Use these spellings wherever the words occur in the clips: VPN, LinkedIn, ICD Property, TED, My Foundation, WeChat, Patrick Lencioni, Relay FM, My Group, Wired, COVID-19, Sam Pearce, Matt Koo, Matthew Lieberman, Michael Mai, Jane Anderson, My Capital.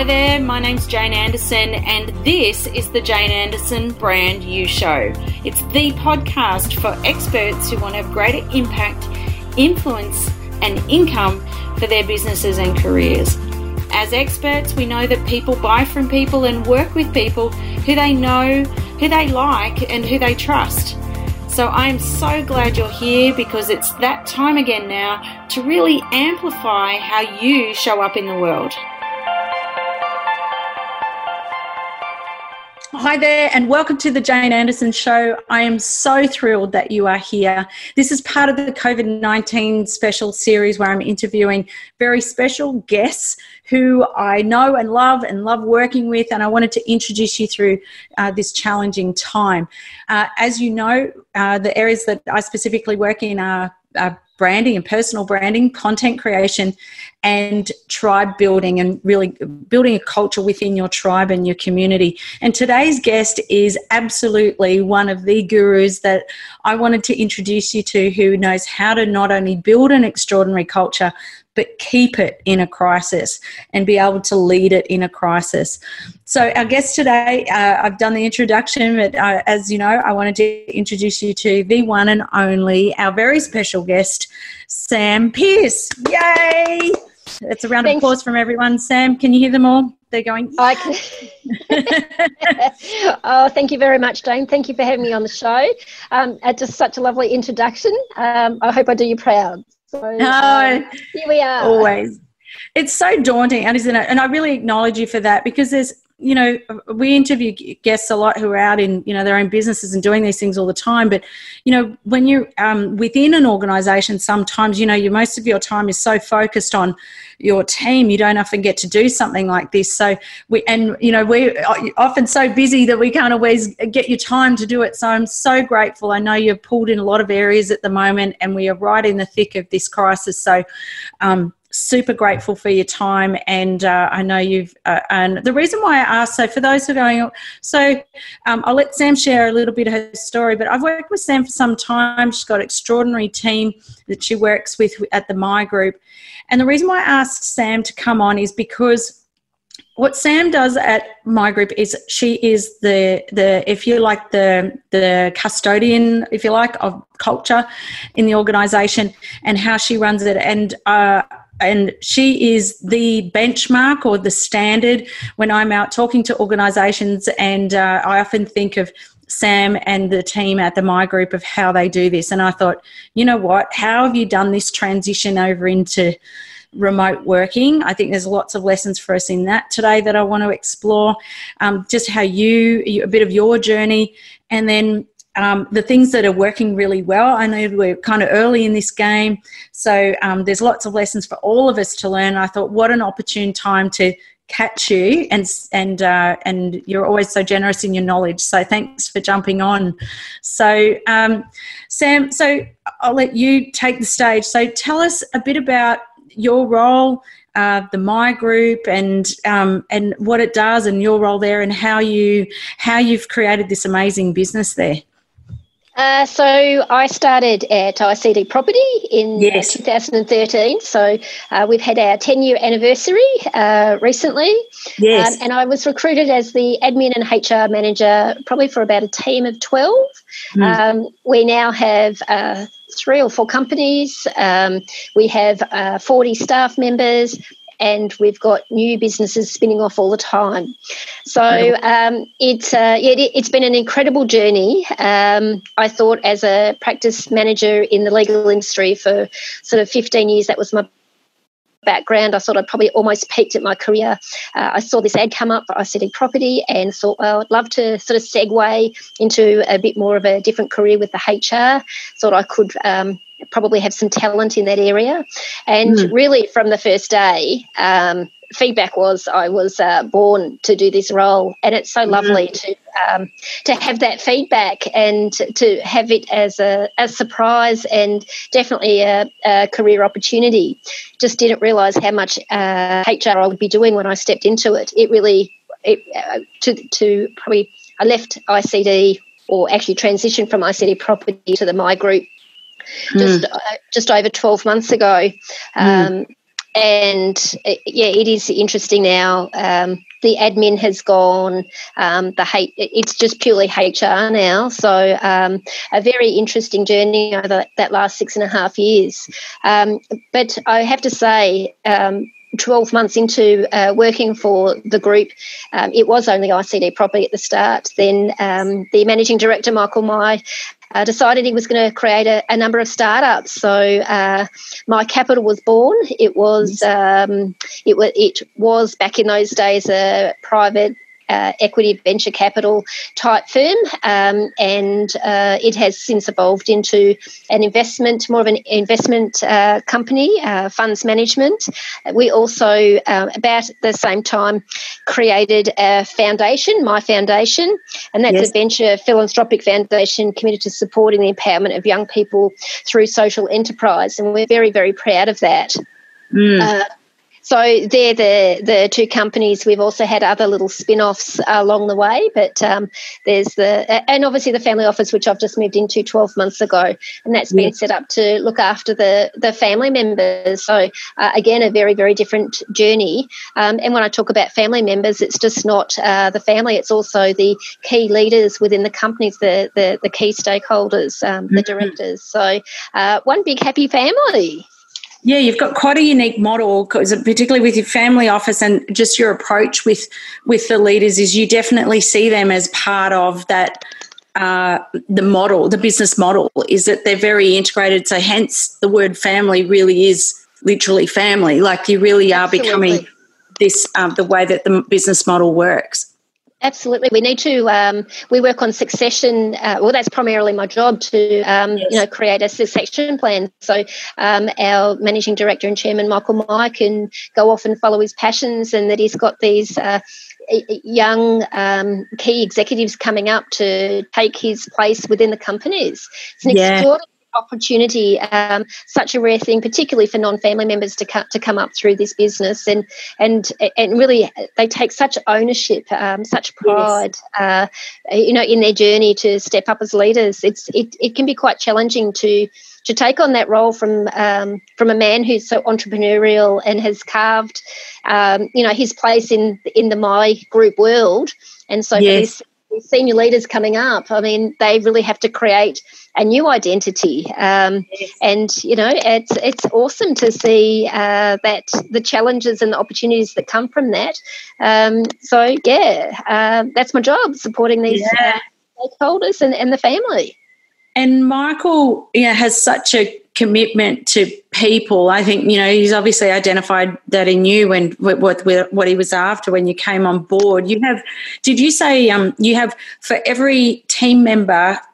Hi there, my name's Jane Anderson and this is the Jane Anderson Brand You Show. It's the podcast for experts who want to have greater impact, influence and income for their businesses and careers. As experts, we know that people buy from people and work with people who they know, who they like and who they trust. So I'm so glad you're here because it's that time again now to really amplify how you show up in the world. Hi there and welcome to the Jane Anderson Show. I am so thrilled that you are here. This is part of the COVID-19 special series where I'm interviewing very special guests who I know and love working with, and I wanted to introduce you through this challenging time. As you know, the areas that I specifically work in are branding and personal branding, content creation and tribe building, and really building a culture within your tribe and your community. And today's guest is absolutely one of the gurus that I wanted to introduce you to, who knows how to not only build an extraordinary culture but keep it in a crisis and be able to lead it in a crisis. So our guest today, I've done the introduction, but as you know, I wanted to introduce you to the one and only, our very special guest, Sam Pearce. Yay! It's a round of applause from everyone. Sam, can you hear them all? They're going, I can. Oh, thank you very much, Jane. Thank you for having me on the show. Just such a lovely introduction. I hope I do you proud. So, here we are. Always. It's so daunting, isn't it? And I really acknowledge you for that, because there's, you know, we interview guests a lot who are out in, you know, their own businesses and doing these things all the time. But, you know, when you're within an organisation, sometimes, you know, most of your time is so focused on your team, you don't often get to do something like this. So we're often so busy that we can't always get your time to do it. So I'm so grateful. I know you've pulled in a lot of areas at the moment, and we are right in the thick of this crisis. So, super grateful for your time, and I know you've and the reason why I asked, so for those who are going, so I'll let Sam share a little bit of her story, but I've worked with Sam for some time. She's got an extraordinary team that she works with at the My Group, and the reason why I asked Sam to come on is because what Sam does at My Group is she is the custodian, if you like, of culture in the organisation and how she runs it, and she is the benchmark or the standard when I'm out talking to organisations, and I often think of Sam and the team at the My Group of how they do this, and I thought, you know what, how have you done this transition over into remote working? I think there's lots of lessons for us in that today that I want to explore, just how you a bit of your journey, and then the things that are working really well. I know we're kind of early in this game, so there's lots of lessons for all of us to learn. I thought, what an opportune time to catch you, and you're always so generous in your knowledge, so thanks for jumping on. So Sam, so I'll let you take the stage. So tell us a bit about your role, the My Group, and what it does, and your role there, and how you've created this amazing business there. So I started at ICD Property in 2013. So we've had our 10-year anniversary recently. Yes. And I was recruited as the admin and HR manager, probably for about a team of 12. Mm. We now have 3 or 4 companies. We have 40 staff members, and we've got new businesses spinning off all the time. So it's been an incredible journey. I thought, as a practice manager in the legal industry for sort of 15 years, that was my background. I thought I'd probably almost peaked at my career. I saw this ad come up for ICD Property and thought, well, I'd love to sort of segue into a bit more of a different career with the HR. Thought I could probably have some talent in that area. And really, from the first day, feedback was I was born to do this role. And it's so lovely to have that feedback and to have it as a surprise, and definitely a career opportunity. Just didn't realise how much HR I would be doing when I stepped into it. It really, I left ICD, or actually transitioned from ICD Property to the My Group just over 12 months ago. And yeah, it is interesting now. The admin has gone. It's just purely HR now. So a very interesting journey over that last 6.5 years. But I have to say, 12 months into working for the group, it was only ICD Property at the start. Then the managing director, Michael Mai, decided he was going to create a number of startups. So My Capital was born. It was back in those days a private equity venture capital type firm, and it has since evolved into an investment, more of an investment company, funds management. We also, about the same time, created a foundation, My Foundation, and that's a venture philanthropic foundation committed to supporting the empowerment of young people through social enterprise, and we're very, very proud of that. So they're the two companies. We've also had other little spin-offs along the way, but there's and obviously the family office, which I've just moved into 12 months ago, and that's been set up to look after the family members. So again, a very, very different journey. And when I talk about family members, it's just not the family; it's also the key leaders within the companies, the key stakeholders, the directors. So one big happy family. Yeah, you've got quite a unique model, particularly with your family office, and just your approach with the leaders is you definitely see them as part of that, the model, the business model, is that they're very integrated. So hence the word family really is literally family. Like you really are becoming this, the way that the business model works. Absolutely. We need to, we work on succession. Well, that's primarily my job to, create a succession plan. So our managing director and chairman, Michael Mai, can go off and follow his passions, and that he's got these young key executives coming up to take his place within the companies. It's an extraordinary opportunity, such a rare thing, particularly for non-family members to come up through this business, and really they take such ownership, such pride, in their journey to step up as leaders. It can be quite challenging to take on that role from a man who's so entrepreneurial and has carved, his place in the My Group world, and so for these senior leaders coming up, I mean, they really have to create a new identity, and it's awesome to see that the challenges and the opportunities that come from that. That's my job, supporting these stakeholders and the family. And Michael has such a commitment to people. I think he's obviously identified that in you and what he was after when you came on board. Did you say for every 7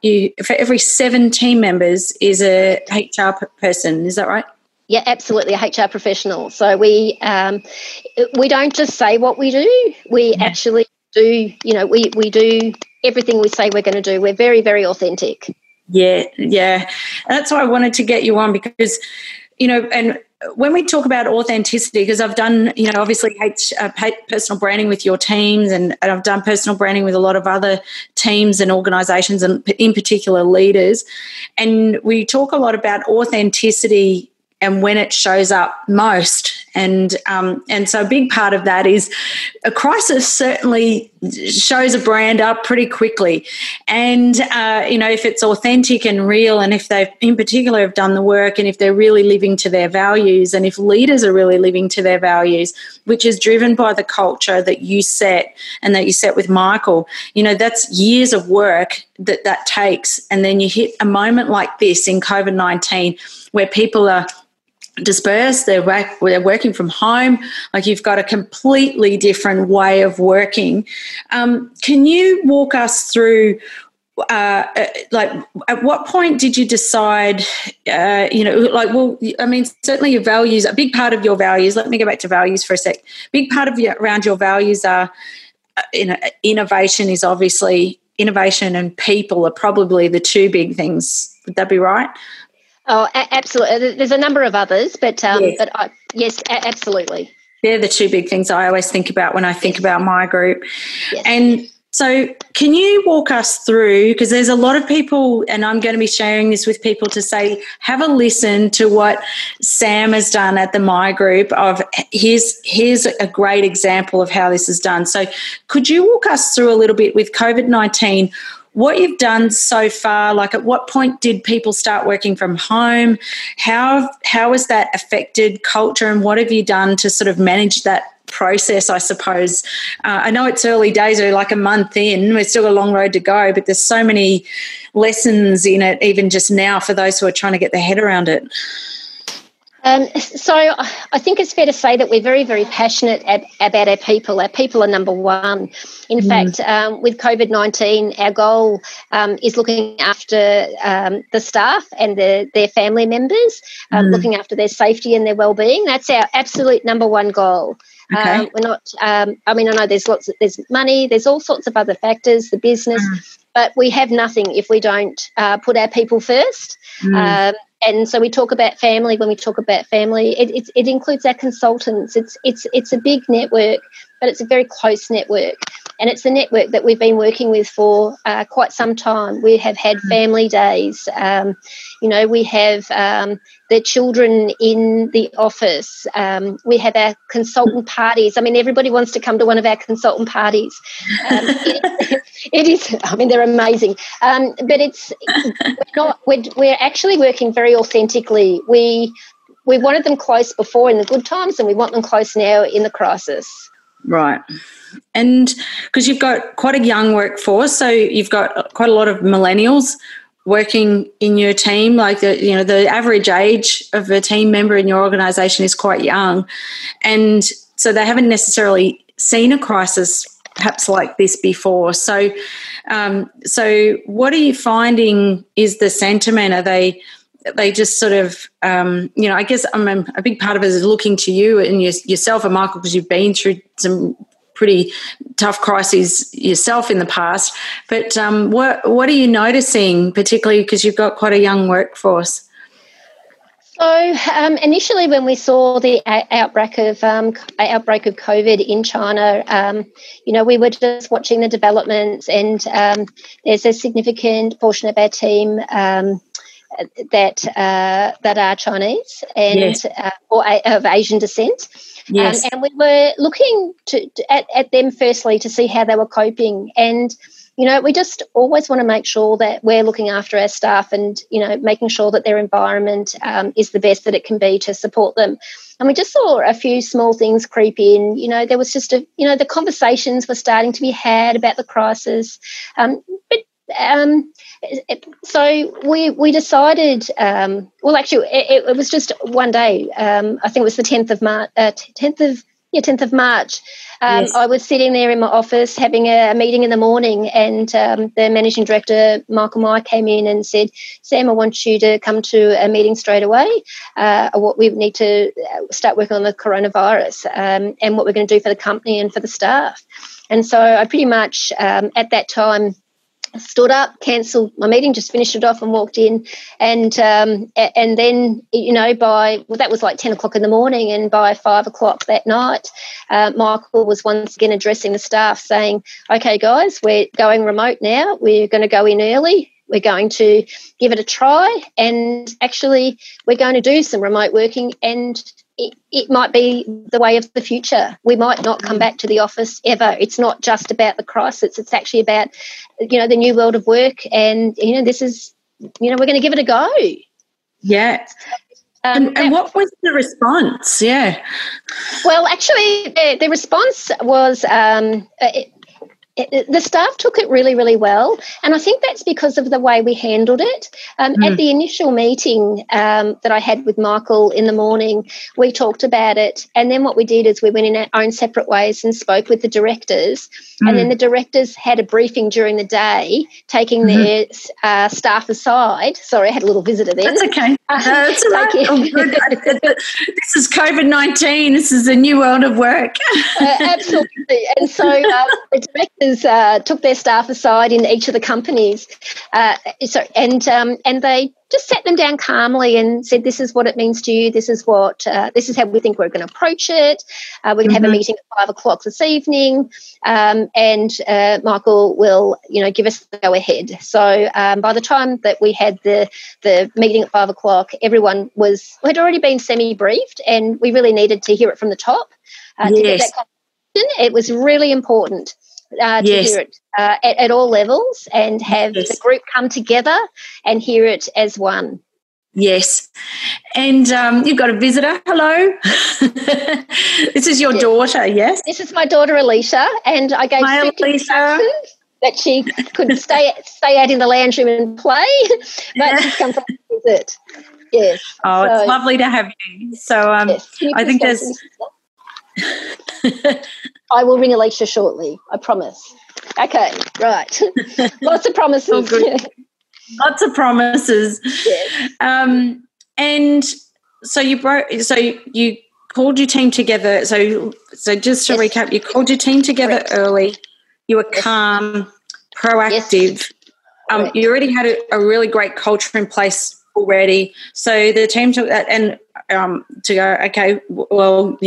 team members is a HR person, is that right? Yeah, absolutely, a HR professional. So we don't just say what we do, we actually do, we do everything we say we're going to do. We're very, very authentic. Yeah. That's why I wanted to get you on, because, and when we talk about authenticity, because I've done, obviously personal branding with your teams, and I've done personal branding with a lot of other teams and organisations, and in particular leaders. And we talk a lot about authenticity and when it shows up most. And so a big part of that is a crisis certainly shows a brand up pretty quickly. And, if it's authentic and real, and if they've in particular have done the work, and if they're really living to their values, and if leaders are really living to their values, which is driven by the culture that you set and that you set with Michael, that's years of work that takes. And then you hit a moment like this in COVID-19 where people are dispersed, they're working from home, like you've got a completely different way of working. Can you walk us through, at what point did you decide, certainly your values, a big part of your values, let me go back to values for a sec, big part of around your values are, innovation is obviously, innovation and people are probably the two big things. Would that be right? Oh, absolutely. There's a number of others, but absolutely. They're the two big things I always think about when I think about My Group. Yes. And So can you walk us through, because there's a lot of people, and I'm going to be sharing this with people to say, have a listen to what Sam has done at the My Group of, here's a great example of how this is done. So could you walk us through a little bit with COVID-19, what you've done so far, like at what point did people start working from home? How has that affected culture, and what have you done to sort of manage that process, I suppose? I know it's early days, we're like a month in, we've still got a long road to go, but there's so many lessons in it even just now for those who are trying to get their head around it. So I think it's fair to say that we're very, very passionate about our people. Our people are number one. In fact, with COVID-19, our goal is looking after the staff and their family members, looking after their safety and their well-being. That's our absolute number one goal. Okay. We're not. I mean, I know there's money, there's all sorts of other factors, the business, but we have nothing if we don't put our people first. And so we talk about family. When we talk about family, it includes our consultants. It's a big network, but it's a very close network, and it's a network that we've been working with for quite some time. We have had family days. We have the children in the office. We have our consultant parties. I mean, everybody wants to come to one of our consultant parties. It is. I mean, they're amazing. But it's not. We're actually working very authentically. We wanted them close before in the good times, and we want them close now in the crisis. Right. And because you've got quite a young workforce, so you've got quite a lot of millennials working in your team, like the average age of a team member in your organisation is quite young. And so they haven't necessarily seen a crisis perhaps like this before. So so what are you finding is the sentiment? Are they just sort of, I guess a big part of it is looking to you and yourself and Michael, because you've been through some pretty tough crises yourself in the past. But what are you noticing, particularly because you've got quite a young workforce? So initially when we saw the outbreak of COVID in China, we were just watching the developments, and there's a significant portion of our team that are Chinese and or of Asian descent. Yes. And we were looking at them firstly to see how they were coping. And, we just always want to make sure that we're looking after our staff and, making sure that their environment is the best that it can be to support them. And we just saw a few small things creep in. There was just the conversations were starting to be had about the crisis. So we decided. It was just one day. I think it was the 10th of March. Yes. I was sitting there in my office having a meeting in the morning, and the managing director, Michael Mai, came in and said, "Sam, I want you to come to a meeting straight away. We need to start working on the coronavirus and what we're going to do for the company and for the staff." And so I pretty much at that time stood up, cancelled my meeting, just finished it off and walked in. And that was like 10 o'clock in the morning, and by 5 o'clock that night, Michael was once again addressing the staff saying, "Okay, guys, we're going remote now. We're going to go in early. We're going to give it a try, and actually we're going to do some remote working, and it might be the way of the future. We might not come back to the office ever. It's not just about the crisis. It's actually about, the new world of work, and, this is, we're going to give it a go." Yeah. And what was the response? Yeah. Well, actually, the response was the staff took it really, really well, and I think that's because of the way we handled it. At the initial meeting that I had with Michael in the morning, we talked about it, and then what we did is we went in our own separate ways and spoke with the directors, and then the directors had a briefing during the day, taking their staff aside. Sorry, I had a little visitor there. That's okay. That's all right. This is COVID-19. This is the new world of work. Absolutely. And so the directors directors took their staff aside in each of the companies, and they just sat them down calmly and said, "This is what it means to you. This is what this is how we think we're going to approach it. We're going to have a meeting at 5 o'clock this evening, and Michael will, give us the go ahead." So by the time that we had the meeting at 5 o'clock, everyone had already been semi briefed, and we really needed to hear it from the top. To get that conversation. It was really important. To hear it at all levels and have the group come together and hear it as one. Yes. And you've got a visitor. Hello. This is your daughter, yes? This is my daughter, Alicia, and I gave instructions that she could stay out in the lounge room and play, but she's come for a visit. Yes. Oh, so, it's lovely to have you. So you I think there's... I will ring Alicia shortly, I promise. Okay, right. Lots of promises. Lots of promises. Yes. And so you called your team together. So just to recap, you called your team together early. You were calm, proactive. Yes. You already had a really great culture in place already. So the team took that and to go, okay, well,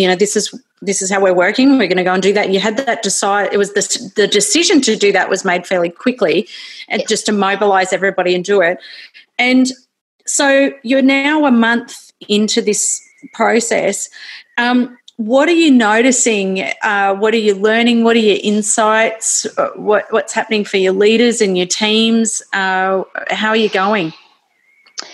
this is how we're working. We're going to go and do that. You had that decide. It was the decision to do that was made fairly quickly, and just to mobilise everybody and do it. And so you're now a month into this process. What are you noticing? What are you learning? What are your insights? What's happening for your leaders and your teams? How are you going?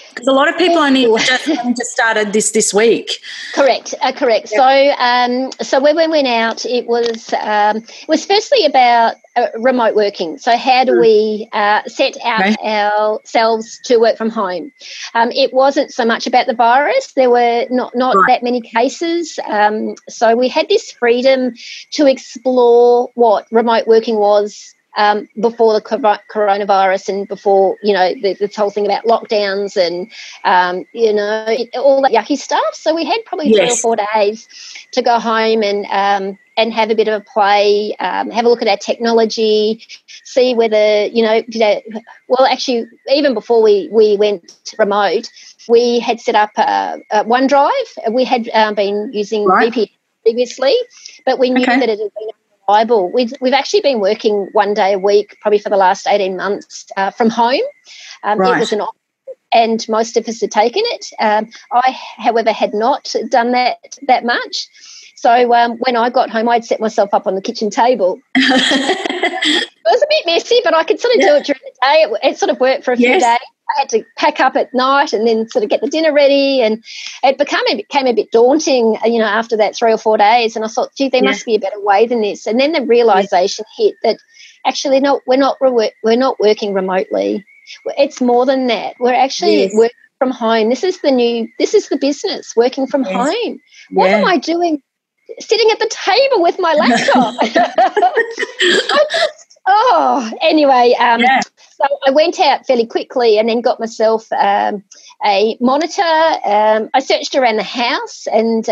Because a lot of people only just started this week. Correct. Yeah. So when we went out, it was firstly about remote working. So how do we set out ourselves to work from home? It wasn't so much about the virus. There were not that many cases. So we had this freedom to explore what remote working was. Before the coronavirus and before, this whole thing about lockdowns and, all that yucky stuff. So we had probably 3 or 4 days to go home and have a bit of a play, have a look at our technology, see whether, actually, even before we went remote, we had set up OneDrive. We had been using VPN previously, but we knew that it had been viable. We've actually been working 1 day a week probably for the last 18 months from home. It was an option and most of us had taken it. I, however, had not done that much. So when I got home, I'd set myself up on the kitchen table. It was a bit messy, but I could sort of do it during the day. It sort of worked for a few days. I had to pack up at night and then sort of get the dinner ready, and it became a bit daunting, after that 3 or 4 days. And I thought, gee, there must be a better way than this. And then the realisation hit that actually, no, we're not working remotely. It's more than that. We're actually working from home. This is the business, working from home. What am I doing? Sitting at the table with my laptop. So I went out fairly quickly and then got myself a monitor. I searched around the house and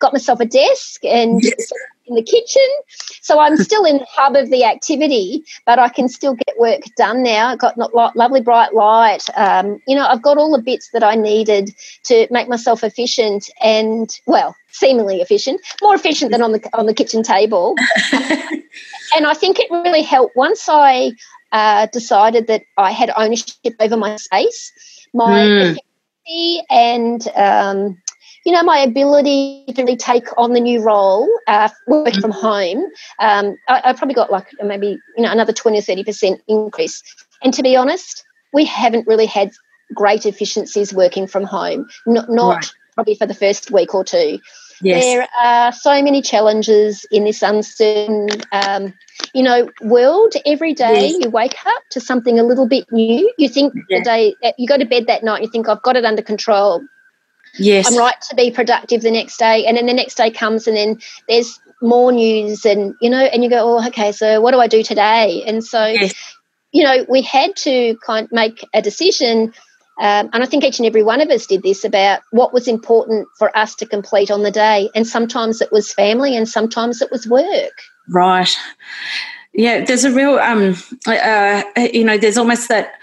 got myself a desk and in the kitchen. So I'm still in the hub of the activity, but I can still get work done now. I've got lovely bright light. I've got all the bits that I needed to make myself efficient and, well, seemingly efficient, more efficient than on the kitchen table. And I think it really helped once I decided that I had ownership over my space, my efficiency and, my ability to really take on the new role, working from home. I probably got another 20 or 30% increase. And to be honest, we haven't really had great efficiencies working from home, not probably for the first week or two. Yes. There are so many challenges in this uncertain, world. Every day you wake up to something a little bit new. You think the day you go to bed that night, you think, I've got it under control. Yes. I'm right to be productive the next day. And then the next day comes and then there's more news and, and you go, oh, okay, so what do I do today? And so, we had to kind of make a decision. And I think each and every one of us did this about what was important for us to complete on the day. And sometimes it was family and sometimes it was work. Right. Yeah, there's a real, there's almost that,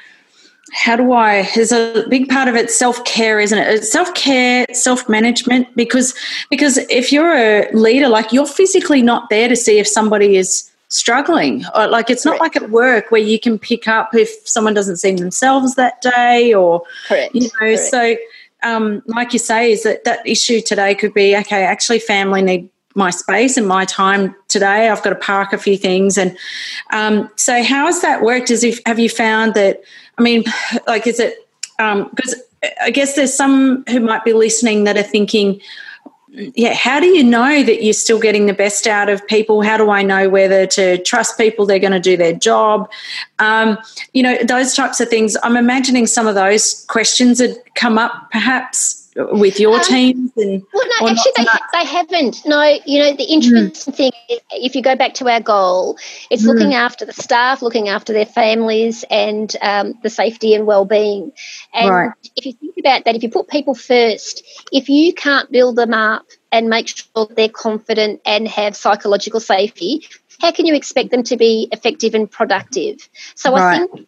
there's a big part of it self-care, isn't it? It's self-care, self-management, because if you're a leader, like, you're physically not there to see if somebody is struggling. Or, like, it's not like at work where you can pick up if someone doesn't see themselves that day or, so like you say, is that issue today could be, okay, actually family need my space and my time today. I've got to park a few things. And so how has that worked? Have you found that, I mean, like, is it, because I guess there's some who might be listening that are thinking, yeah, how do you know that you're still getting the best out of people? How do I know whether to trust people, they're going to do their job? Those types of things. I'm imagining some of those questions had come up perhaps with your teams. They haven't. No, the interesting thing is, if you go back to our goal, it's looking after the staff, looking after their families and the safety and well-being. And if you think about that, if you put people first, if you can't build them up and make sure they're confident and have psychological safety, how can you expect them to be effective and productive? So I think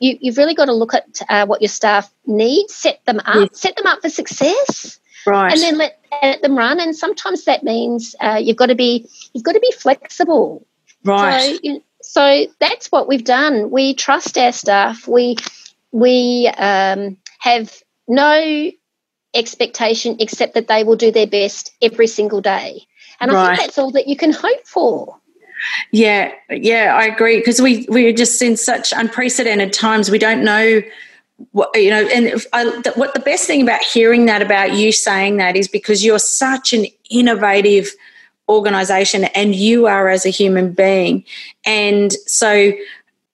you've really got to look at what your staff need, set them up for success, and then let them run. And sometimes that means you've got to be flexible, right? So that's what we've done. We trust our staff. We have no expectation except that they will do their best every single day, and I think that's all that you can hope for. Yeah, I agree, because we're just in such unprecedented times. We don't know what, and what the best thing about hearing that, about you saying that, is because you're such an innovative organisation, and you are as a human being. And so,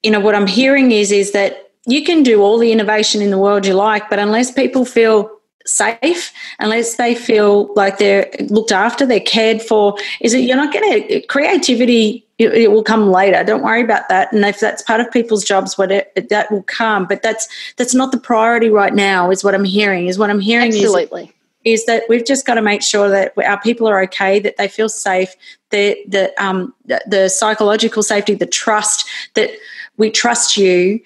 what I'm hearing is that you can do all the innovation in the world you like, but unless people feel safe, unless they feel like they're looked after, they're cared for, you're not going to, creativity, it will come later. Don't worry about that. And if that's part of people's jobs, that will come. But that's not the priority right now, is what I'm hearing. Absolutely. Is that we've just got to make sure that our people are okay, that they feel safe, the psychological safety, the trust, that we trust you.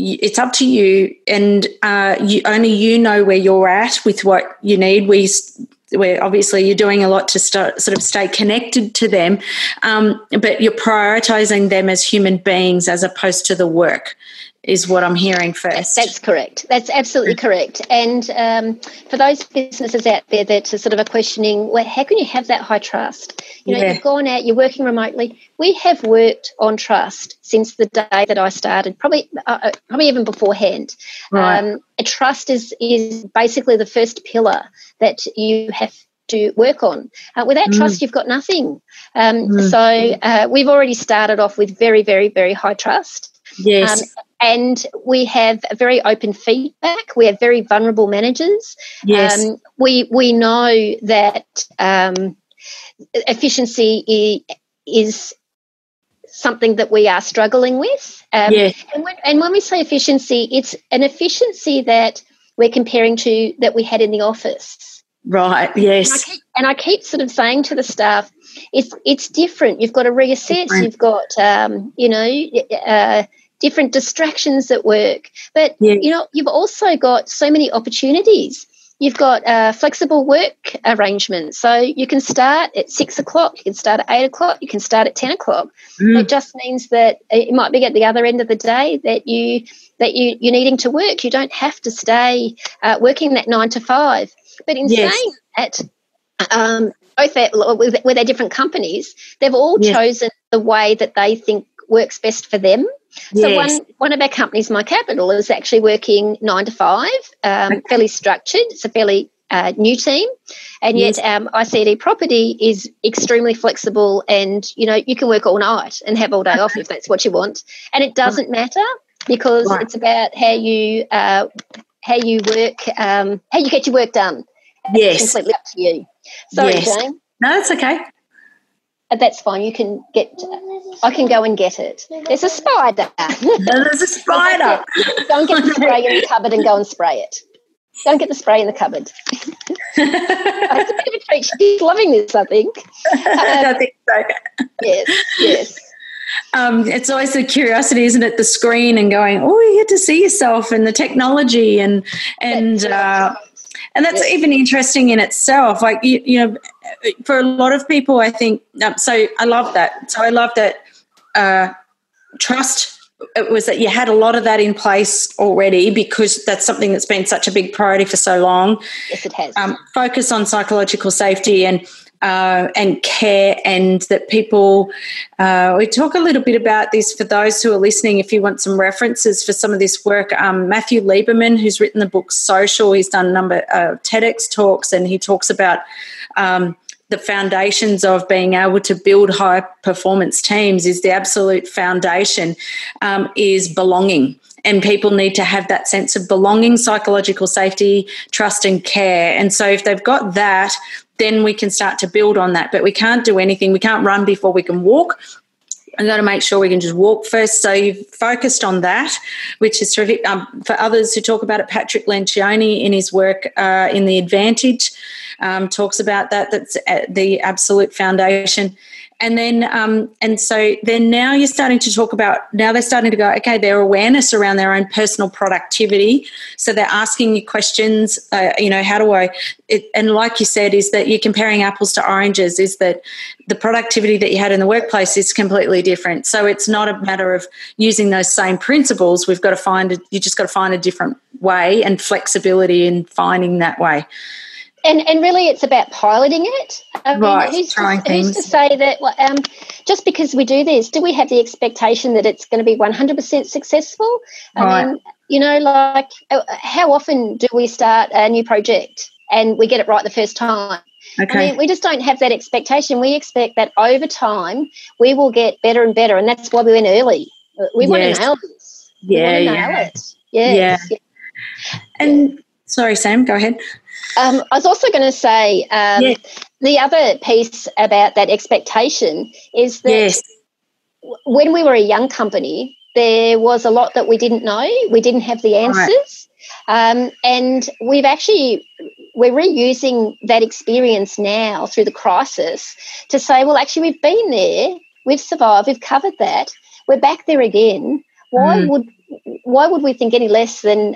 It's up to you, and only know where you're at with what you need. We're obviously, you're doing a lot to sort of stay connected to them, but you're prioritising them as human beings as opposed to the work, is what I'm hearing first. That's correct. That's absolutely correct. And for those businesses out there that are sort of questioning, well, how can you have that high trust? You've gone out, you're working remotely. We have worked on trust since the day that I started, probably even beforehand. Right. Trust is basically the first pillar that you have to work on. Without trust, you've got nothing. So we've already started off with very, very, very high trust. Yes. And we have very open feedback. We have very vulnerable managers. Yes. We know that efficiency is something that we are struggling with. And when we say efficiency, it's an efficiency that we're comparing to that we had in the office. Right, yes. And I keep sort of saying to the staff, it's different. You've got to reassess. Different. You've got, different distractions at work. But, you've also got so many opportunities. You've got flexible work arrangements. So you can start at 6 o'clock, you can start at 8 o'clock, you can start at 10 o'clock. Mm. It just means that it might be at the other end of the day that you're needing to work. You don't have to stay working that 9 to 5. But in saying that, with their different companies, they've all chosen the way that they think works best for them. So one of our companies, My Capital, is actually working 9 to 5, fairly structured. It's a fairly new team. And yet ICD Property is extremely flexible, and, you can work all night and have all day off if that's what you want. And it doesn't matter, because it's about how you work, how you get your work done. Yes. It's completely up to you. Sorry, Jane. No, that's okay. That's fine. You can get. I can go and get it. There's a spider. There's a spider. Don't get the spray in the cupboard and go and spray it. Don't get the spray in the cupboard. It's a bit of a treat. She's loving this, I think. I think so. Yes. It's always the curiosity, isn't it? The screen and going, oh, you get to see yourself and the technology and that's even interesting in itself. Like, you know, for a lot of people, I think, so I love that. So I love that trust. It was that you had a lot of that in place already because that's something that's been such a big priority for so long. Yes, it has. Focus on psychological safety and care, and that people, we talk a little bit about this for those who are listening, if you want some references for some of this work. Matthew Lieberman, who's written the book Social, he's done a number of TEDx talks, and he talks about the foundations of being able to build high performance teams is the absolute foundation is belonging. And people need to have that sense of belonging, psychological safety, trust and care. And so if they've got that, then we can start to build on that. But we can't do anything. We can't run before we can walk. I've got to make sure we can just walk first. So you've focused on that, which is terrific. For others who talk about it, Patrick Lencioni in his work in The Advantage talks about that. That's the absolute foundation. And then, and so then now you're starting to talk about, now they're starting to go, okay, their awareness around their own personal productivity. So they're asking you questions, you know, how do I, and like you said, is that you're comparing apples to oranges, is that the productivity that you had in the workplace is completely different. So it's not a matter of using those same principles. We've got to find, you just got to find a different way and flexibility in finding that way. And really it's about piloting it. Right, who's to say that just because we do this, do we have the expectation that it's going to be 100% successful? Right. I mean, you know, like how often do we start a new project and we get it right the first time? Okay. I mean, we just don't have that expectation. We expect that over time we will get better and better, and that's why we went early. We want to nail this. Yeah. And sorry, Sam, go ahead. I was also going to say the other piece about that expectation is that when we were a young company, there was a lot that we didn't know. We didn't have the answers. Right. And we've actually, we're reusing that experience now through the crisis to say, well, actually, we've been there, we've survived, we've covered that, we're back there again. Why would we think any less than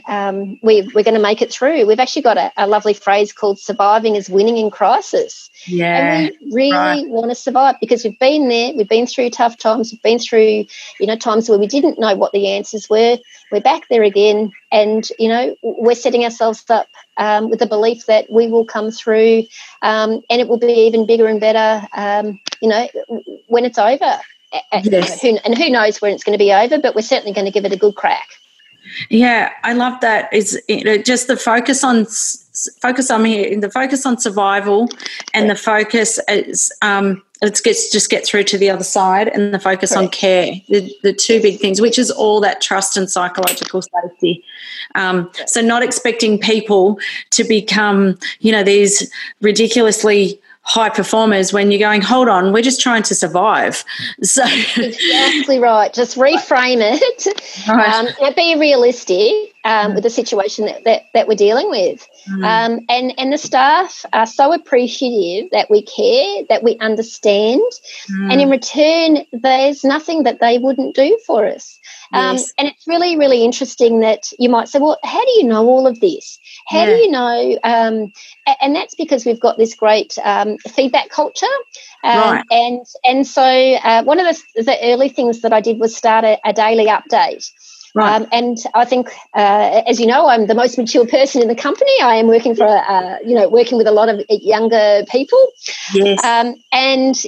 we're going to make it through? We've actually got a lovely phrase called surviving is winning in crisis. Yeah, and we really want to survive because we've been there, we've been through tough times, we've been through, you know, times where we didn't know what the answers were. We're back there again, and, you know, we're setting ourselves up with the belief that we will come through and it will be even bigger and better, you know, when it's over. Yes. And who knows when it's going to be over, but we're certainly going to give it a good crack. Yeah, I love that. It's, you know, just the focus on survival, and the focus is just get through to the other side, and the focus on care, the two big things, which is all that trust and psychological safety. So not expecting people to become, you know, these ridiculously high performers when you're going, hold on, we're just trying to survive. So exactly right. Just reframe it. Right. Be realistic with the situation that we're dealing with. And the staff are so appreciative that we care, that we understand, and in return there's nothing that they wouldn't do for us. And it's really, really interesting that you might say, well, how do you know all of this? How do you know? And that's because we've got this great feedback culture. And so one of the early things that I did was start a daily update. Right. And I think, as you know, I'm the most mature person in the company. I am working for, working with a lot of younger people. Yes.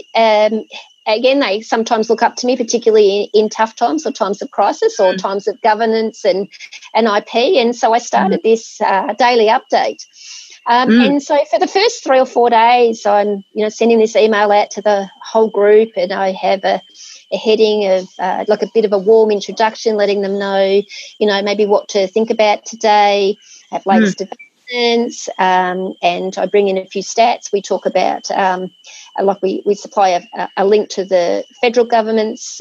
Again, they sometimes look up to me, particularly in tough times or times of crisis or times of governance and IP. And so I started this daily update. And so for the first 3 or 4 days, I'm, you know, sending this email out to the whole group, and I have a heading of like a bit of a warm introduction, letting them know, you know, maybe what to think about today, have latest developments, and I bring in a few stats. We talk about, like we supply a link to the federal government's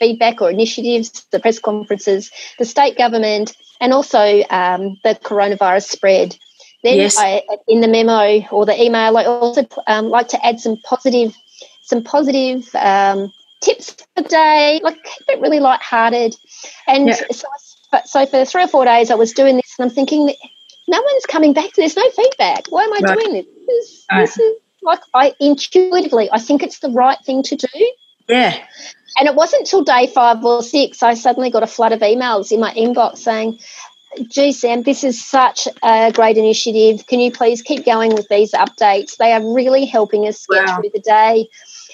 feedback or initiatives, the press conferences, the state government, and also the coronavirus spread. Then I, in the memo or the email, I also like to add some positive tips for the day, like keep it really lighthearted. And so for 3 or 4 days I was doing this and I'm thinking, no one's coming back to this, no feedback. Why am I doing this? This is like I think it's the right thing to do. Yeah. And it wasn't till day 5 or 6 I suddenly got a flood of emails in my inbox saying, gee, Sam, this is such a great initiative. Can you please keep going with these updates? They are really helping us get through the day.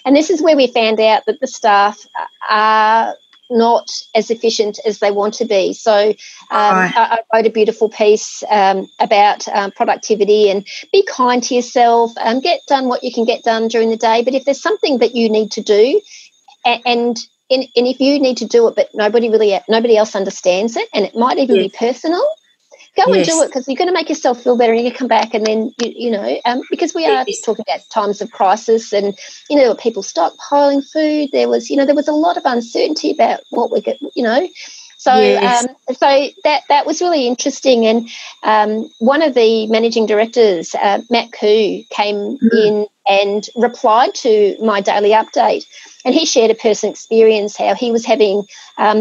And this is where we found out that the staff are not as efficient as they want to be. So I wrote a beautiful piece about productivity, and be kind to yourself and get done what you can get done during the day. But if there's something that you need to do, and if you need to do it but nobody else understands it, and it might even be personal, go and do it, because you're going to make yourself feel better and you come back, and then, because we are talking about times of crisis, and, there were people stockpiling food. There was a lot of uncertainty about what we get, So that was really interesting. And one of the managing directors, Matt Koo, came in and replied to my daily update. And he shared a personal experience, how he was having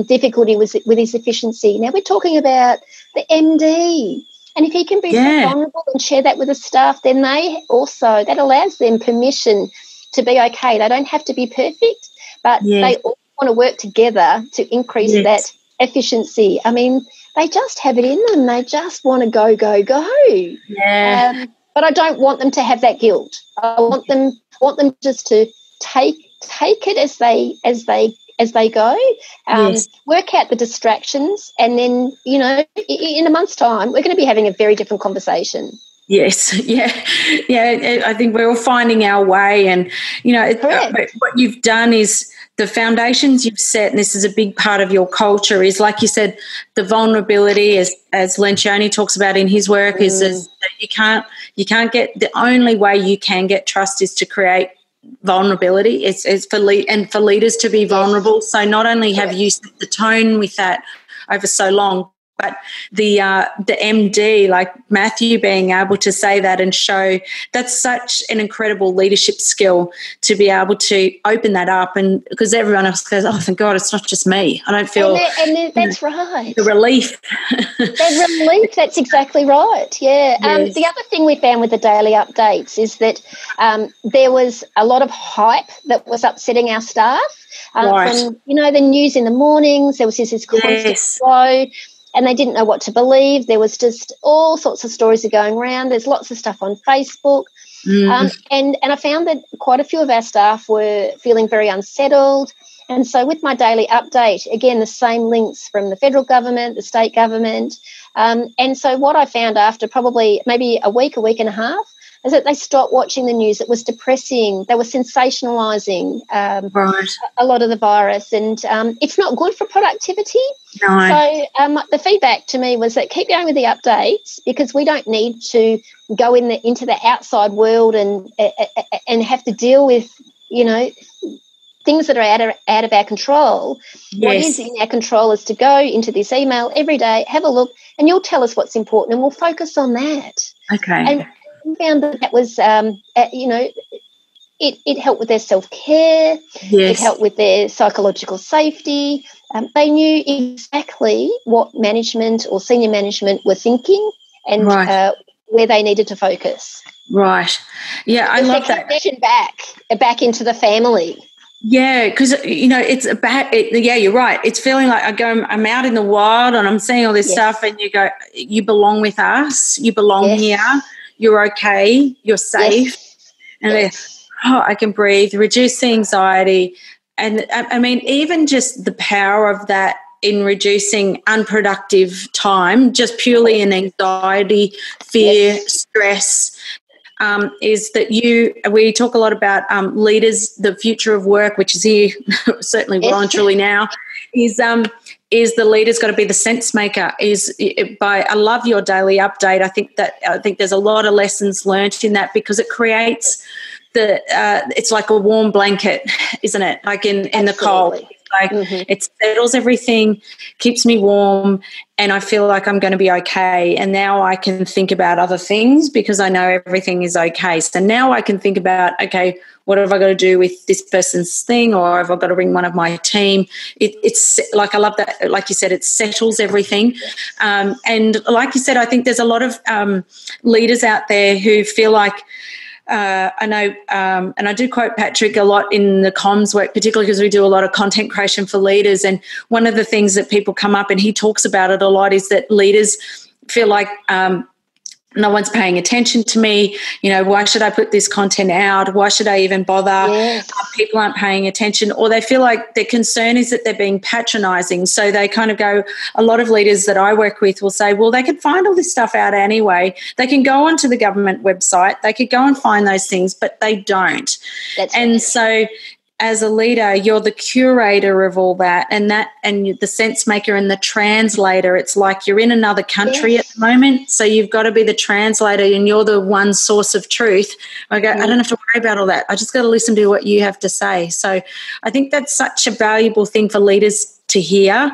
difficulty with his efficiency. Now, we're talking about the MD. And if he can be so vulnerable and share that with the staff, then that allows them permission to be okay. They don't have to be perfect, but they all want to work together to increase that efficiency. I mean, they just have it in them. They just want to go, go, go. Yeah. But I don't want them to have that guilt. I want them just to take it as they go. Work out the distractions, and then in a month's time we're going to be having a very different conversation. Yes, yeah. I think we're all finding our way, and what you've done is the foundations you've set, and this is a big part of your culture, is, like you said, the vulnerability, as Lencioni talks about in his work, is that you can't get, the only way you can get trust is to create vulnerability. It's for leaders to be vulnerable. So not only have you set the tone with that over so long, but the MD, like Matthew, being able to say that and show, that's such an incredible leadership skill to be able to open that up, and because everyone else goes, oh, thank God, it's not just me. I don't feel... And that's right. The relief. That's exactly right, yeah. Yes. The other thing we found with the daily updates is that there was a lot of hype that was upsetting our staff. From, the news in the mornings, there was this constant flow. And they didn't know what to believe. There was just all sorts of stories are going around. There's lots of stuff on Facebook. And I found that quite a few of our staff were feeling very unsettled. And so with my daily update, again, the same links from the federal government, the state government. And so what I found after probably maybe a week and a half, is that they stopped watching the news. It was depressing. They were sensationalising a lot of the virus. And it's not good for productivity. No. So the feedback to me was that keep going with the updates, because we don't need to go into the outside world and have to deal with, things that are out of our control. Yes. What is in our control is to go into this email every day, have a look, and you'll tell us what's important and we'll focus on that. Okay. And found that was, it helped with their self-care. Yes. It helped with their psychological safety. They knew exactly what management or senior management were thinking and where they needed to focus. Right. Yeah, I love that. Back into the family. Yeah, because, it's about it. Yeah, you're right. It's feeling like I'm out in the wild and I'm seeing all this stuff, and you go, you belong with us, you belong here. You're okay, you're safe, and I can breathe, reduce the anxiety. And, I mean, even just the power of that in reducing unproductive time, just purely in anxiety, fear, stress, is that we talk a lot about leaders, the future of work, which is here certainly voluntarily now, is the leader's got to be the sense maker. I love your daily update. I think there's a lot of lessons learned in that, because it creates it's like a warm blanket, isn't it? Like in the cold, Like it settles everything, keeps me warm, and I feel like I'm going to be okay. And now I can think about other things because I know everything is okay. So now I can think about, okay, what have I got to do with this person's thing, or have I got to ring one of my team? It's like, I love that, like you said, it settles everything. And like you said, I think there's a lot of leaders out there who feel like, I know, and I do quote Patrick a lot in the comms work, particularly because we do a lot of content creation for leaders. And one of the things that people come up, and he talks about it a lot, is that leaders feel like no one's paying attention to me. You know, why should I put this content out? Why should I even bother? Yes. People aren't paying attention, or they feel like their concern is that they're being patronising. So they kind of go, a lot of leaders that I work with will say, well, they could find all this stuff out anyway. They can go onto the government website. They could go and find those things, but they don't. So as a leader, you're the curator of all that, and the sense maker and the translator. It's like you're in another country at the moment, so you've got to be the translator, and you're the one source of truth. I go, I don't have to worry about all that. I just got to listen to what you have to say. So I think that's such a valuable thing for leaders to hear.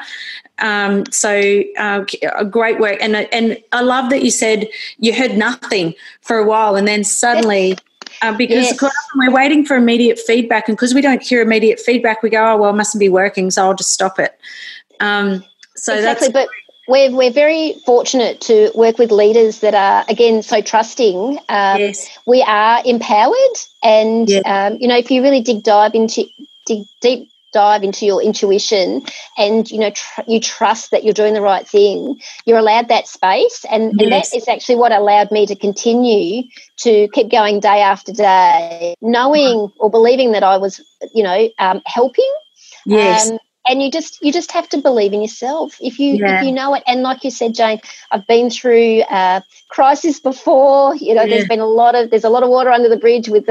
Great work, and I love that you said you heard nothing for a while, and then suddenly. Because quite often we're waiting for immediate feedback, and because we don't hear immediate feedback, we go, oh, well, it mustn't be working, so I'll just stop it. But we're very fortunate to work with leaders that are, again, so trusting. We are empowered, and, if you really dig deep into your intuition and, you trust that you're doing the right thing, you're allowed that space. And that is actually what allowed me to continue to keep going day after day, knowing or believing that I was, helping. Yes. And you just have to believe in yourself if you know it. And like you said, Jane, I've been through crisis before. There's a lot of water under the bridge with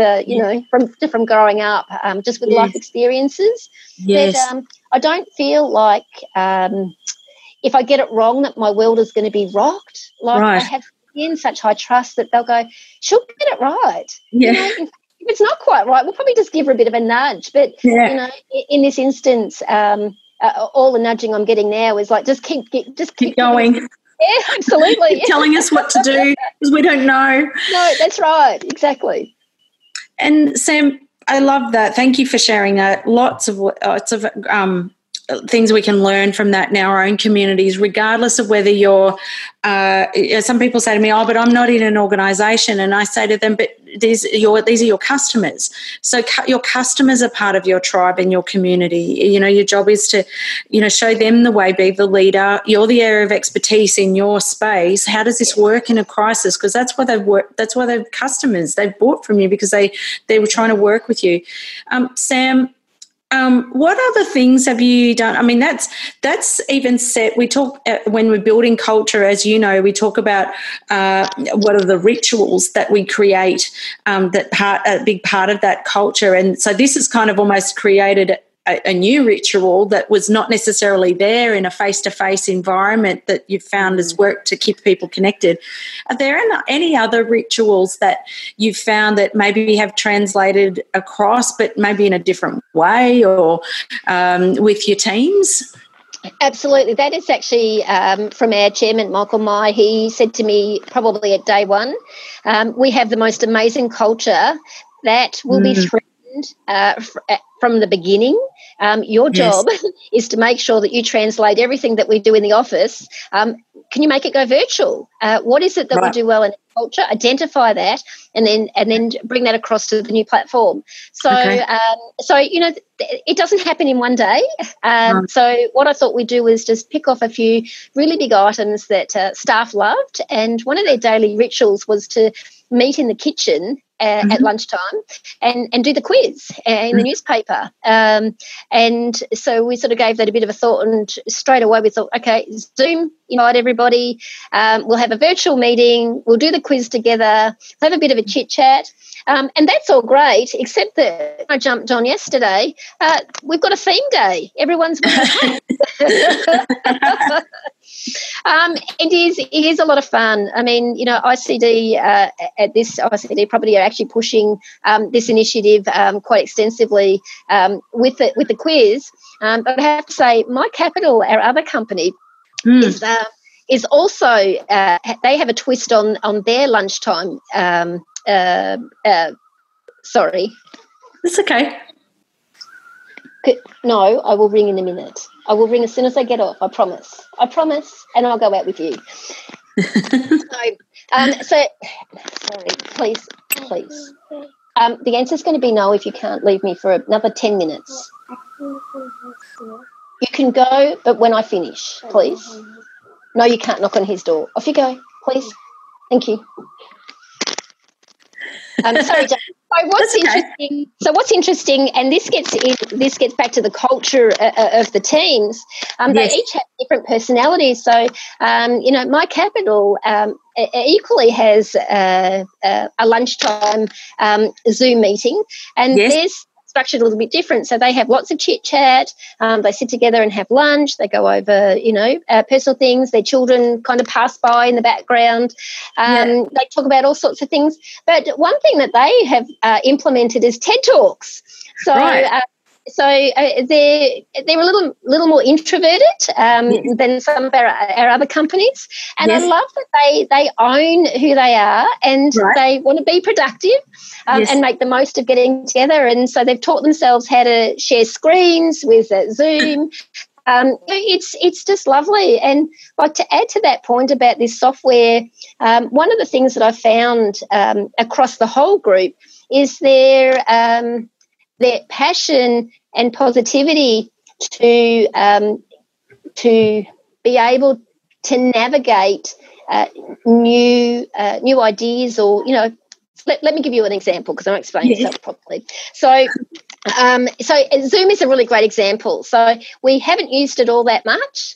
from growing up, just with life experiences. Yes. But I don't feel like if I get it wrong that my world is going to be rocked. Like I have in such high trust that they'll go, she'll get it right. Yeah. If it's not quite right, we'll probably just give her a bit of a nudge. But, in this instance, all the nudging I'm getting now is like, just keep going. Yeah, absolutely. Keep telling us what to do because we don't know. No, that's right. Exactly. And, Sam, I love that. Thank you for sharing that. Lots of things we can learn from that in our own communities, regardless of whether you're some people say to me, oh, but I'm not in an organisation. And I say to them, but these are your customers. So your customers are part of your tribe and your community. Your job is to, show them the way, be the leader. You're the area of expertise in your space. How does this work in a crisis? Because that's why they've worked. That's why their customers, they've bought from you because they were trying to work with you. Sam, what other things have you done? I mean, that's even set. We talk when we're building culture, as you know, we talk about what are the rituals that we create a big part of that culture. And so this has kind of almost created a new ritual that was not necessarily there in a face-to-face environment that you've found has worked to keep people connected. Are there any other rituals that you've found that maybe have translated across but maybe in a different way or with your teams? Absolutely. That is actually from our chairman, Michael Mai. He said to me probably at day one, we have the most amazing culture that will be threatened from the beginning. Your job is to make sure that you translate everything that we do in the office. Can you make it go virtual? What is it that we do well in culture? Identify that, and then bring that across to the new platform. So, it doesn't happen in one day. So, what I thought we'd do was just pick off a few really big items that staff loved, and one of their daily rituals was to meet in the kitchen at lunchtime and do the quiz in the newspaper. And so we sort of gave that a bit of a thought, and straight away we thought, okay, Zoom, invite everybody. We'll have a virtual meeting. We'll do the quiz together. We'll have a bit of a chit-chat. And that's all great, except that I jumped on yesterday. We've got a theme day. Everyone's It is a lot of fun. I mean, you know, ICD at this ICD Property are actually pushing this initiative quite extensively with the quiz. But I have to say, My Capital, our other company, is also they have a twist on their lunchtime. Sorry, it's okay. No, I will ring in a minute. I will ring as soon as I get off, I promise. I promise, and I'll go out with you. So, sorry, please. The answer's going to be no if you can't leave me for another 10 minutes. You can go, but when I finish, please. No, you can't knock on his door. Off you go, please. Thank you. Sorry, Jane. So what's interesting, and this gets back to the culture of the teams. They each have different personalities. So, you know, My Capital equally has a lunchtime Zoom meeting, and there's structured a little bit different. So they have lots of chit-chat, they sit together and have lunch, they go over, you know, personal things, their children kind of pass by in the background, they talk about all sorts of things. But one thing that they have implemented is TED Talks. So they're a little more introverted than some of our other companies, and I love that they own who they are, and they want to be productive and make the most of getting together. And so they've taught themselves how to share screens with Zoom. It's just lovely. And like, to add to that point about this software, one of the things that I found across the whole group is their passion and positivity to be able to navigate new ideas, or, you know, let me give you an example because I don't explain myself properly. So Zoom is a really great example. So we haven't used it all that much.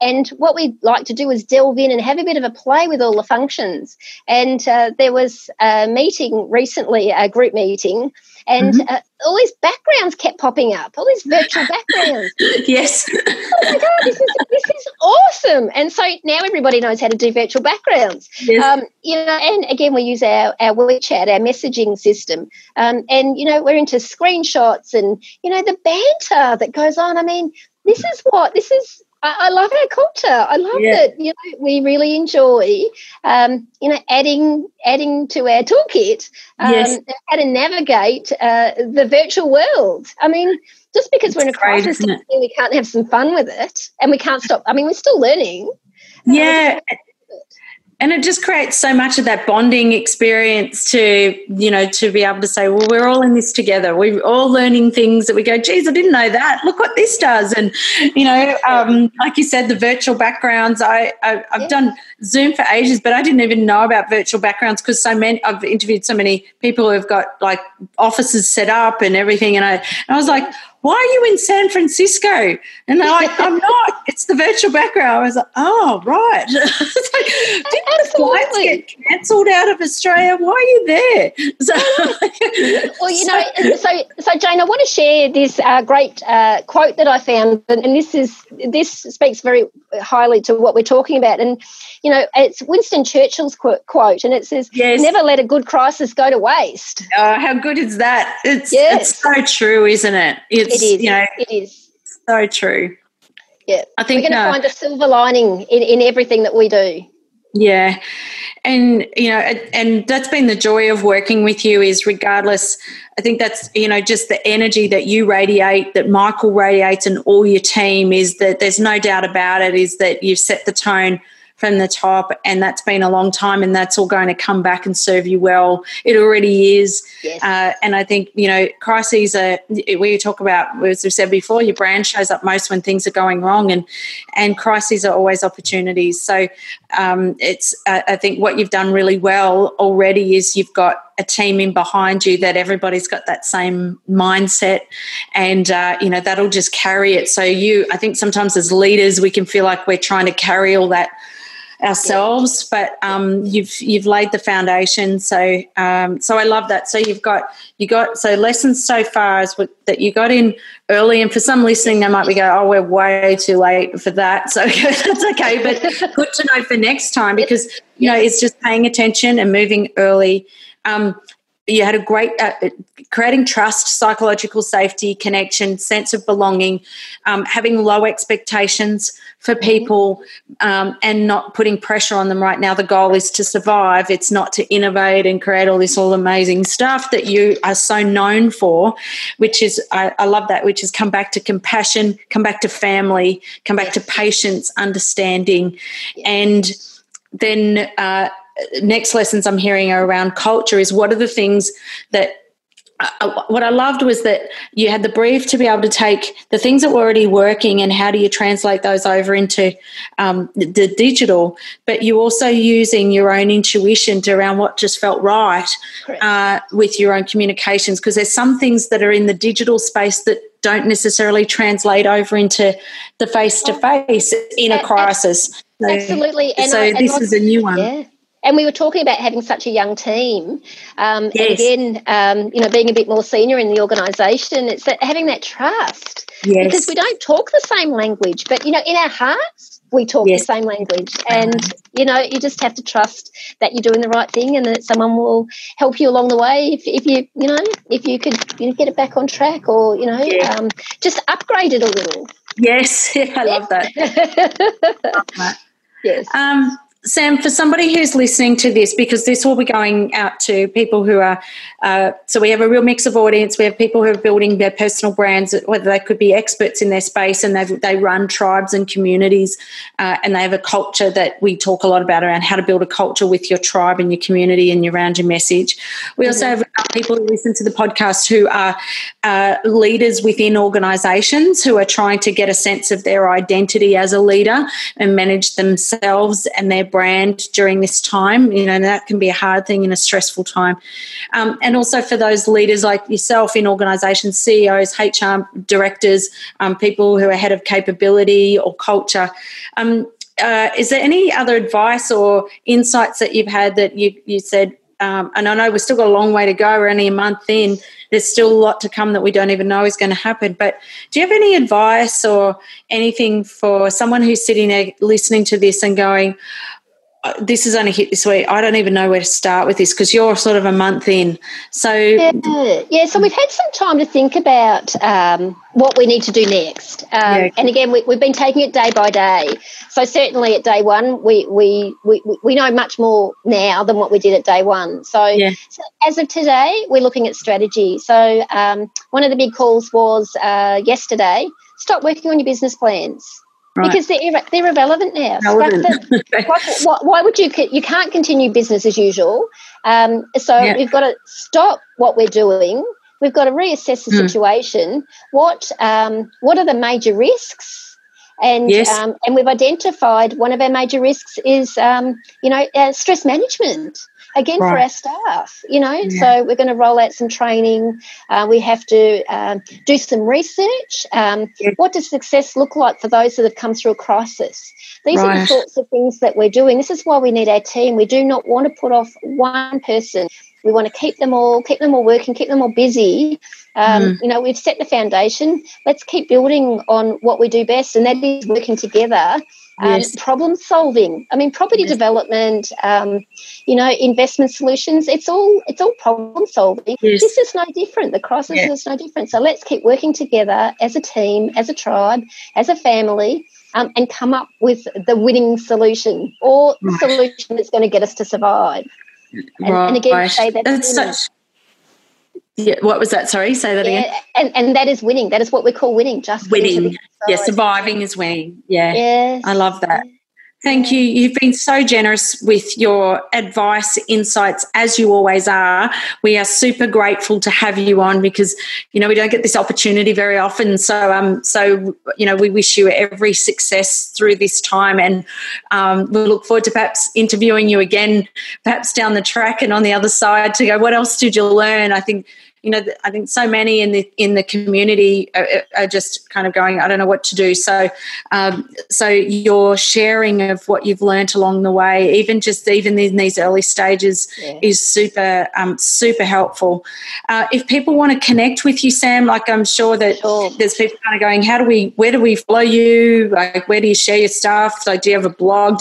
And what we'd like to do is delve in and have a bit of a play with all the functions. And there was a meeting recently, a group meeting, and all these backgrounds kept popping up, all these virtual backgrounds. Oh, my God, this is awesome. And so now everybody knows how to do virtual backgrounds. You know, and, again, we use our WeChat, our messaging system. And, you know, we're into screenshots and, you know, the banter that goes on. I mean, this is I love our culture. I love that, you know, we really enjoy, you know, adding to our toolkit how to navigate the virtual world. I mean, just because it's we're in a crisis, doesn't mean we can't have some fun with it, and we can't stop. I mean, we're still learning. And it just creates so much of that bonding experience to, you know, to be able to say, well, we're all in this together. We're all learning things that we go, geez, I didn't know that. Look what this does. And, you know, like you said, the virtual backgrounds, I've done Zoom for ages, but I didn't even know about virtual backgrounds because I've interviewed so many people who have got, like, offices set up and everything. And I was like, why are you in San Francisco? And they're like, I'm not. It's the virtual background. I was like, oh, right. Didn't the flights get cancelled out of Australia? Why are you there? So, well, you know, so Jane, I want to share this great quote that I found, and this speaks very highly to what we're talking about. And, you know, it's Winston Churchill's quote, and it says, never let a good crisis go to waste. Oh, how good is that? It's so true, isn't it? It is. You know, it is so true. Yeah, I think we're going to find a silver lining in everything that we do. Yeah, and, you know, and that's been the joy of working with you is, regardless, I think that's, you know, just the energy that you radiate, that Michael radiates, and all your team is that there's no doubt about it is that you've set the tone from the top, and that's been a long time, and that's all going to come back and serve you well. It already is. Yes. And I think, you know, crises are, we talk about, as we said before, your brand shows up most when things are going wrong, and crises are always opportunities. So it's, I think what you've done really well already is you've got a team in behind you that everybody's got that same mindset, and, you know, that'll just carry it. So I think sometimes as leaders we can feel like we're trying to carry all that ourselves, but you've laid the foundation. So so I love that. So you got lessons so far as that you got in early, and for some listening, they might be going, oh, we're way too late for that. So that's okay, but good to know for next time, because you know it's just paying attention and moving early. You had a great creating trust, psychological safety, connection, sense of belonging, having low expectations for people, and not putting pressure on them right now. The goal is to survive. It's not to innovate and create all this amazing stuff that you are so known for, which is, I love that, which is come back to compassion, come back to family, come back to patience, understanding. And then next lessons I'm hearing are around culture. Is what are the things that what I loved was that you had the brief to be able to take the things that were already working and how do you translate those over into the digital, but you also using your own intuition to around what just felt right with your own communications, because there's some things that are in the digital space that don't necessarily translate over into the face-to-face in a crisis. Absolutely. So this is a new one. Yeah. And we were talking about having such a young team. Yes. And again, being a bit more senior in the organisation, it's that having that trust. Yes. Because we don't talk the same language, but, in our hearts we talk the same language. And, you just have to trust that you're doing the right thing and that someone will help you along the way if you get it back on track or, just upgrade it a little. Yes, I love that. Love that. Yes. Sam, for somebody who's listening to this, because this will be going out to people who are, so we have a real mix of audience. We have people who are building their personal brands, whether they could be experts in their space, and they run tribes and communities, and they have a culture that we talk a lot about around how to build a culture with your tribe and your community and around your message. We also have people who listen to the podcast who are leaders within organisations who are trying to get a sense of their identity as a leader and manage themselves and their brand during this time, and that can be a hard thing in a stressful time. And also for those leaders like yourself in organisations, CEOs, HR directors, people who are head of capability or culture. Is there any other advice or insights that you've had that you said, and I know we've still got a long way to go, we're only a month in, there's still a lot to come that we don't even know is going to happen, but do you have any advice or anything for someone who's sitting there listening to this and going, this is only hit this week, I don't even know where to start with this, because you're sort of a month in. So so we've had some time to think about what we need to do next. And again, we've been taking it day by day. So certainly at day one, we know much more now than what we did at day one. So as of today, we're looking at strategy. So one of the big calls was yesterday, stop working on your business plans. Right. Because they're irrelevant now. Why would you can't continue business as usual. We've got to stop what we're doing. We've got to reassess the situation. What are the major risks? And and we've identified one of our major risks is stress management. Again, right. For our staff, so we're going to roll out some training. We have to do some research. What does success look like for those that have come through a crisis? These are the sorts of things that we're doing. This is why we need our team. We do not want to put off one person. We want to keep them all working, keep them all busy. We've set the foundation. Let's keep building on what we do best, and that is working together. Problem solving. I mean, property development, investment solutions, it's all problem solving. Yes. This is no different. The crisis is no different. So let's keep working together as a team, as a tribe, as a family, and come up with the winning solution or the solution that's going to get us to survive. And again, say that's such... Yeah, what was that? Sorry, say that again. And that is winning. That is what we call winning. Just winning. Yeah, surviving is winning. Yeah. Yes. I love that. Thank you. You've been so generous with your advice, insights, as you always are. We are super grateful to have you on because, we don't get this opportunity very often. So, we wish you every success through this time, and we look forward to perhaps interviewing you again, perhaps down the track and on the other side to go, what else did you learn? I think you know, I think so many in the community are just kind of going, I don't know what to do. So your sharing of what you've learnt along the way, even in these early stages, is super helpful. If people want to connect with you, Sam, like I'm sure that there's people kind of going, where do we follow you? Like, where do you share your stuff? Like, do you have a blog?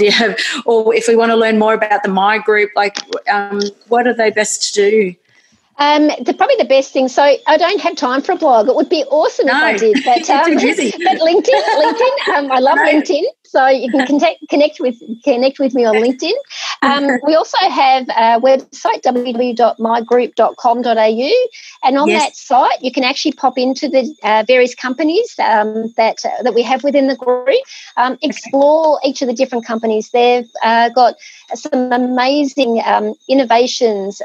Or if we want to learn more about the My Group, like, what are they best to do? Probably the best thing. So I don't have time for a blog. It would be awesome if I did, but LinkedIn. I love LinkedIn. So you can connect with me on LinkedIn. We also have a website, www.mygroup.com.au, and on that site you can actually pop into the various companies that we have within the group, explore each of the different companies. They've got some amazing innovations.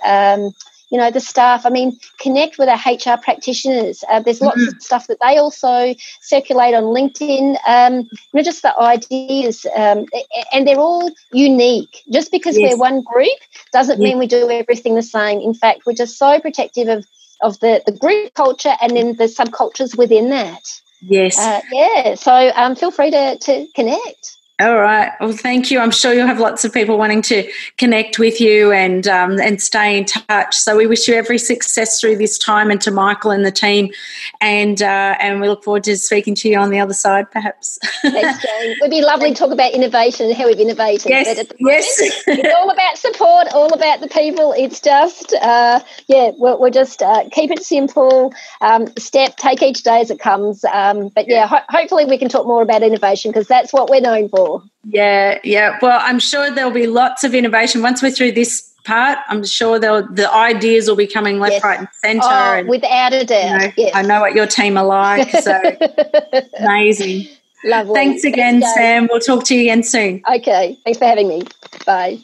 You know, the staff, I mean, connect with our HR practitioners. There's lots of stuff that they also circulate on LinkedIn. You know, just the ideas, and they're all unique. Just because we're one group doesn't mean we do everything the same. In fact, we're just so protective of the group culture and then the subcultures within that. Yes. So feel free to connect. All right. Well, thank you. I'm sure you'll have lots of people wanting to connect with you and stay in touch. So we wish you every success through this time, and to Michael and the team. And we look forward to speaking to you on the other side, perhaps. Thanks, Jane. It would be lovely to talk about innovation and how we've innovated. Yes, but yes. It's all about support, all about the people. It's just, we're just keep it simple, take each day as it comes. Hopefully we can talk more about innovation, because that's what we're known for. Yeah. Well, I'm sure there'll be lots of innovation once we're through this part. I'm sure the ideas will be coming left, right and centre. Without a doubt. You know, I know what your team are like, so amazing. Lovely. Thanks again, Sam. We'll talk to you again soon. Okay. Thanks for having me. Bye.